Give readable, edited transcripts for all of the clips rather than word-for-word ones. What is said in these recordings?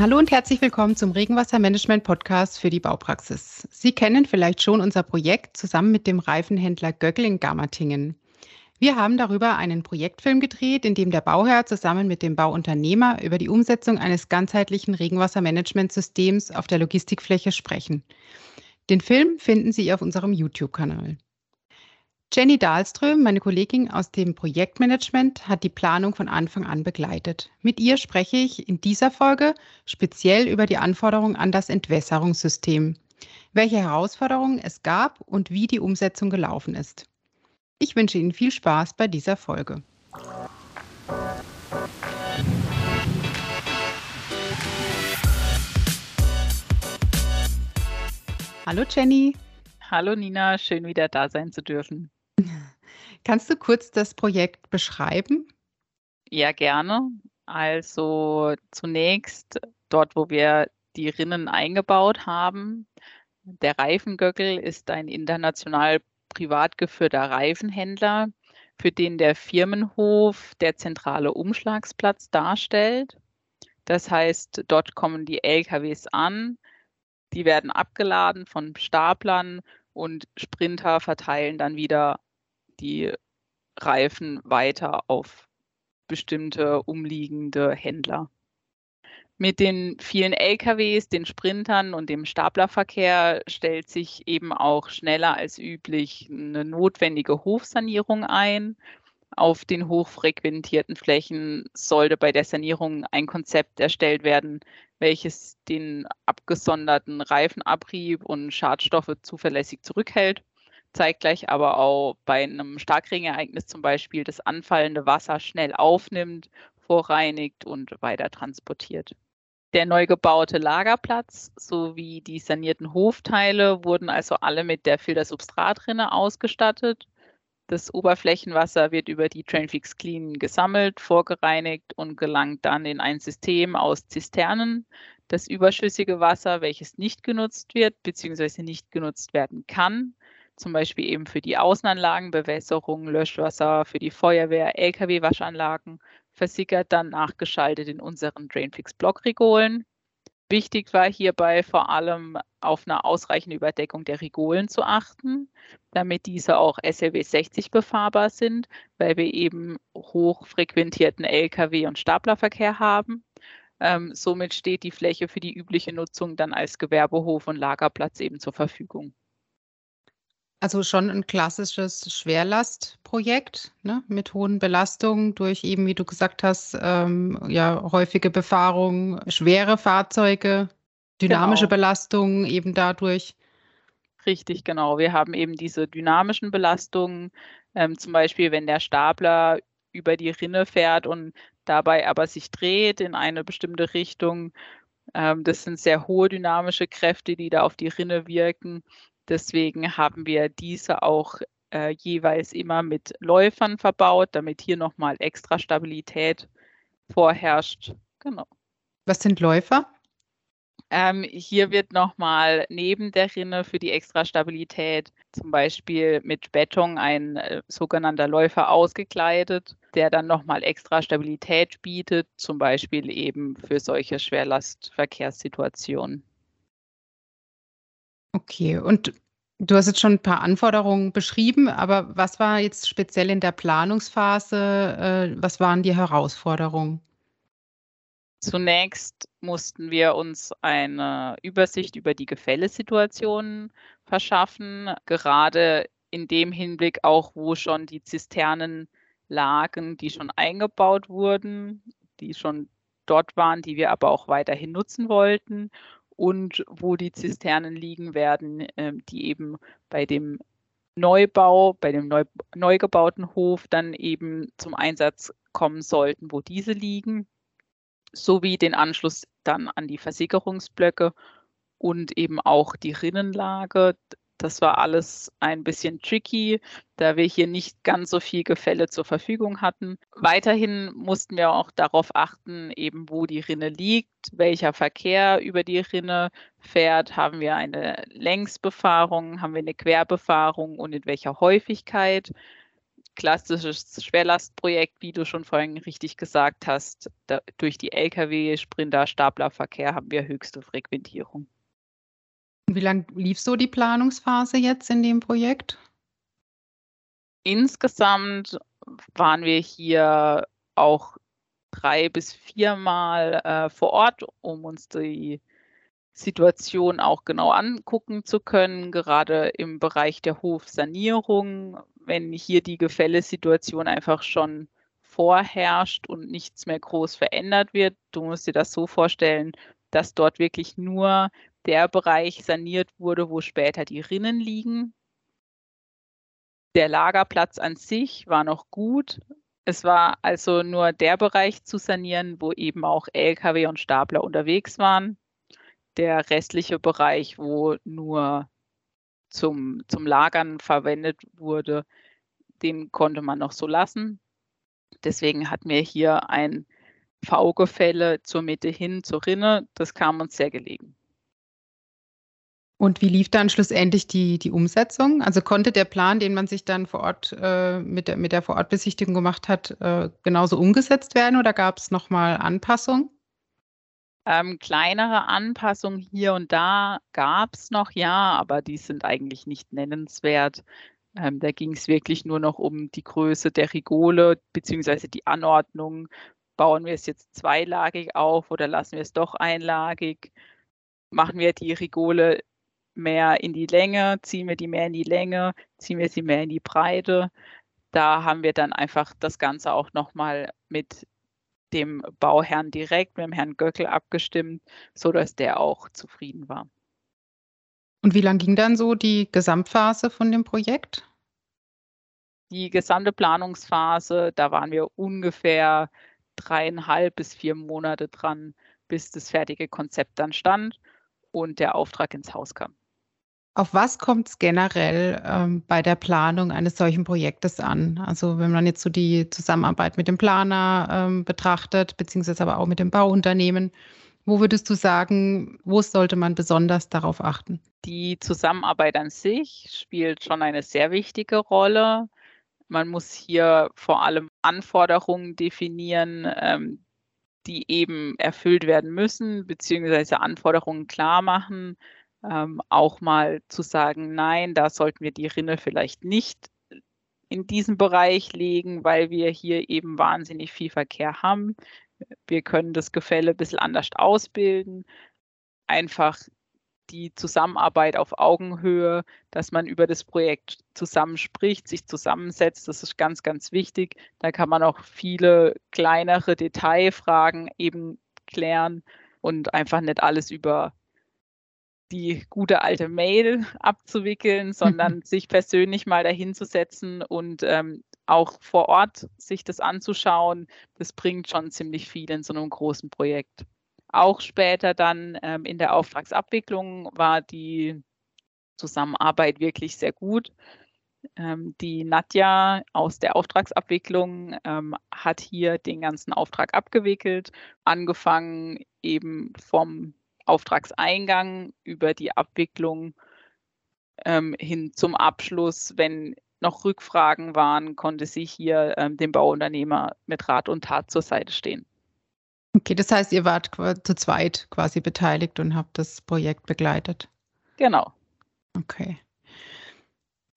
Hallo und herzlich willkommen zum Regenwassermanagement-Podcast für die Baupraxis. Sie kennen vielleicht schon unser Projekt zusammen mit dem Reifenhändler Göggel in Gammertingen. Wir haben darüber einen Projektfilm gedreht, in dem der Bauherr zusammen mit dem Bauunternehmer über die Umsetzung eines ganzheitlichen Regenwassermanagementsystems auf der Logistikfläche sprechen. Den Film finden Sie auf unserem YouTube-Kanal. Jenny Dahlström, meine Kollegin aus dem Projektmanagement, hat die Planung von Anfang an begleitet. Mit ihr spreche ich in dieser Folge speziell über die Anforderungen an das Entwässerungssystem, welche Herausforderungen es gab und wie die Umsetzung gelaufen ist. Ich wünsche Ihnen viel Spaß bei dieser Folge. Hallo Jenny. Hallo Nina, schön wieder da sein zu dürfen. Kannst du kurz das Projekt beschreiben? Ja, gerne. Also zunächst dort, wo wir die Rinnen eingebaut haben. Der Reifengöggel ist ein international privat geführter Reifenhändler, für den der Firmenhof der zentrale Umschlagsplatz darstellt. Das heißt, dort kommen die LKWs an, die werden abgeladen von Staplern und Sprinter verteilen dann wieder die Reifen weiter auf bestimmte umliegende Händler. Mit den vielen LKWs, den Sprintern und dem Staplerverkehr stellt sich eben auch schneller als üblich eine notwendige Hofsanierung ein. Auf den hochfrequentierten Flächen sollte bei der Sanierung ein Konzept erstellt werden, welches den abgesonderten Reifenabrieb und Schadstoffe zuverlässig zurückhält, zeitgleich aber auch bei einem Starkregenereignis zum Beispiel das anfallende Wasser schnell aufnimmt, vorreinigt und weiter transportiert. Der neu gebaute Lagerplatz sowie die sanierten Hofteile wurden also alle mit der Filtersubstratrinne ausgestattet. Das Oberflächenwasser wird über die Trainfix Clean gesammelt, vorgereinigt und gelangt dann in ein System aus Zisternen. Das überschüssige Wasser, welches nicht genutzt wird bzw. nicht genutzt werden kann, zum Beispiel eben für die Außenanlagen, Bewässerung, Löschwasser, für die Feuerwehr, LKW-Waschanlagen, versickert dann nachgeschaltet in unseren Drainfix-Block-Rigolen. Wichtig war hierbei vor allem auf eine ausreichende Überdeckung der Rigolen zu achten, damit diese auch SLW-60 befahrbar sind, weil wir eben hochfrequentierten LKW- und Staplerverkehr haben. Somit steht die Fläche für die übliche Nutzung dann als Gewerbehof und Lagerplatz eben zur Verfügung. Also schon ein klassisches Schwerlastprojekt, ne, mit hohen Belastungen durch eben, wie du gesagt hast, häufige Befahrung, schwere Fahrzeuge, dynamische Belastungen eben dadurch. Richtig, genau. Wir haben eben diese dynamischen Belastungen, zum Beispiel wenn der Stapler über die Rinne fährt und dabei aber sich dreht in eine bestimmte Richtung. Das sind sehr hohe dynamische Kräfte, die da auf die Rinne wirken. Deswegen haben wir diese auch jeweils immer mit Läufern verbaut, damit hier nochmal extra Stabilität vorherrscht. Genau. Was sind Läufer? Hier wird nochmal neben der Rinne für die extra Stabilität zum Beispiel mit Beton ein sogenannter Läufer ausgekleidet, der dann nochmal extra Stabilität bietet, zum Beispiel eben für solche Schwerlastverkehrssituationen. Okay, und du hast jetzt schon ein paar Anforderungen beschrieben, aber was war jetzt speziell in der Planungsphase, was waren die Herausforderungen? Zunächst mussten wir uns eine Übersicht über die Gefällesituationen verschaffen, gerade in dem Hinblick auch, wo schon die Zisternen lagen, die schon eingebaut wurden, die schon dort waren, die wir aber auch weiterhin nutzen wollten. Und wo die Zisternen liegen werden, die eben bei dem Neubau, bei dem neu gebauten Hof dann eben zum Einsatz kommen sollten, wo diese liegen, sowie den Anschluss dann an die Versickerungsblöcke und eben auch die Rinnenlage. Das war alles ein bisschen tricky, da wir hier nicht ganz so viel Gefälle zur Verfügung hatten. Weiterhin mussten wir auch darauf achten, eben wo die Rinne liegt, welcher Verkehr über die Rinne fährt, haben wir eine Längsbefahrung, haben wir eine Querbefahrung und in welcher Häufigkeit. klassisches Schwerlastprojekt, wie du schon vorhin richtig gesagt hast. Da, durch die Lkw, Sprinter, Staplerverkehr haben wir höchste Frequentierung. Wie lange lief so die Planungsphase jetzt in dem Projekt? Insgesamt waren wir hier auch 3- bis 4-mal vor Ort, um uns die Situation auch genau angucken zu können, gerade im Bereich der Hofsanierung, wenn hier die Gefällesituation einfach schon vorherrscht und nichts mehr groß verändert wird. Du musst dir das so vorstellen, dass dort wirklich nur der Bereich saniert wurde, wo später die Rinnen liegen. Der Lagerplatz an sich war noch gut. Es war also nur der Bereich zu sanieren, wo eben auch Lkw und Stapler unterwegs waren. Der restliche Bereich, wo nur zum Lagern verwendet wurde, den konnte man noch so lassen. Deswegen hatten wir hier ein V-Gefälle zur Mitte hin, zur Rinne. Das kam uns sehr gelegen. Und wie lief dann schlussendlich die Umsetzung? Also konnte der Plan, den man sich dann vor Ort mit der Vorortbesichtigung gemacht hat, genauso umgesetzt werden oder gab es nochmal Anpassungen? Kleinere Anpassungen hier und da gab es noch, ja, aber die sind eigentlich nicht nennenswert. Da ging es wirklich nur noch um die Größe der Rigole bzw. die Anordnung. Bauen wir es jetzt zweilagig auf oder lassen wir es doch einlagig? Machen wir die Rigole mehr in die Länge, ziehen wir die mehr in die Länge, ziehen wir sie mehr in die Breite. Da haben wir dann einfach das Ganze auch nochmal mit dem Bauherrn direkt, mit dem Herrn Göggel abgestimmt, sodass der auch zufrieden war. Und wie lang ging dann so die Gesamtphase von dem Projekt? Die gesamte Planungsphase, da waren wir ungefähr 3,5 bis 4 Monate dran, bis das fertige Konzept dann stand und der Auftrag ins Haus kam. Auf was kommt es generell bei der Planung eines solchen Projektes an? Also wenn man jetzt so die Zusammenarbeit mit dem Planer betrachtet, beziehungsweise aber auch mit dem Bauunternehmen, wo würdest du sagen, wo sollte man besonders darauf achten? Die Zusammenarbeit an sich spielt schon eine sehr wichtige Rolle. Man muss hier vor allem Anforderungen definieren, die eben erfüllt werden müssen, beziehungsweise Anforderungen klar machen. Auch mal zu sagen, nein, da sollten wir die Rinne vielleicht nicht in diesen Bereich legen, weil wir hier eben wahnsinnig viel Verkehr haben. Wir können das Gefälle ein bisschen anders ausbilden. Einfach die Zusammenarbeit auf Augenhöhe, dass man über das Projekt zusammenspricht, sich zusammensetzt, das ist ganz, ganz wichtig. Da kann man auch viele kleinere Detailfragen eben klären und einfach nicht alles über die gute alte Mail abzuwickeln, sondern sich persönlich mal dahinzusetzen und auch vor Ort sich das anzuschauen. Das bringt schon ziemlich viel in so einem großen Projekt. Auch später dann in der Auftragsabwicklung war die Zusammenarbeit wirklich sehr gut. Die Nadja aus der Auftragsabwicklung hat hier den ganzen Auftrag abgewickelt, angefangen eben vom Auftragseingang über die Abwicklung hin zum Abschluss. Wenn noch Rückfragen waren, konnte sie hier dem Bauunternehmer mit Rat und Tat zur Seite stehen. Okay, das heißt, ihr wart zu zweit quasi beteiligt und habt das Projekt begleitet? Genau. Okay.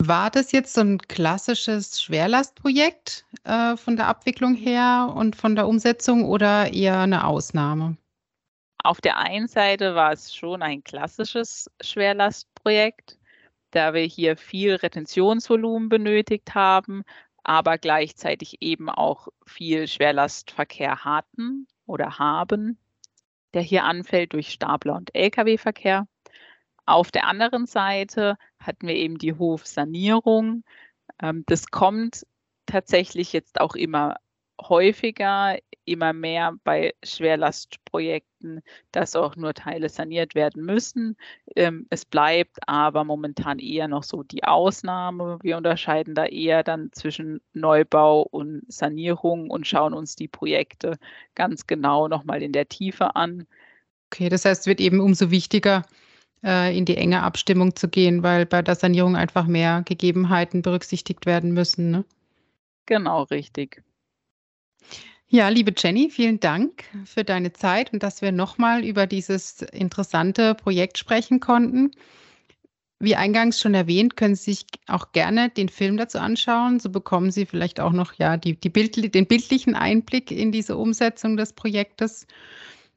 War das jetzt so ein klassisches Schwerlastprojekt von der Abwicklung her und von der Umsetzung oder eher eine Ausnahme? Auf der einen Seite war es schon ein klassisches Schwerlastprojekt, da wir hier viel Retentionsvolumen benötigt haben, aber gleichzeitig eben auch viel Schwerlastverkehr hatten oder haben, der hier anfällt durch Stapler- und Lkw-Verkehr. Auf der anderen Seite hatten wir eben die Hofsanierung. Das kommt tatsächlich jetzt auch immer häufiger, immer mehr bei Schwerlastprojekten, dass auch nur Teile saniert werden müssen. Es bleibt aber momentan eher noch so die Ausnahme. Wir unterscheiden da eher dann zwischen Neubau und Sanierung und schauen uns die Projekte ganz genau nochmal in der Tiefe an. Okay, das heißt, es wird eben umso wichtiger, in die enge Abstimmung zu gehen, weil bei der Sanierung einfach mehr Gegebenheiten berücksichtigt werden müssen, ne? Genau, richtig. Ja, liebe Jenny, vielen Dank für deine Zeit und dass wir nochmal über dieses interessante Projekt sprechen konnten. Wie eingangs schon erwähnt, können Sie sich auch gerne den Film dazu anschauen. So bekommen Sie vielleicht auch noch ja, den bildlichen Einblick in diese Umsetzung des Projektes.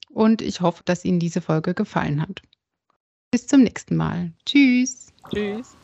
Und ich hoffe, dass Ihnen diese Folge gefallen hat. Bis zum nächsten Mal. Tschüss. Tschüss.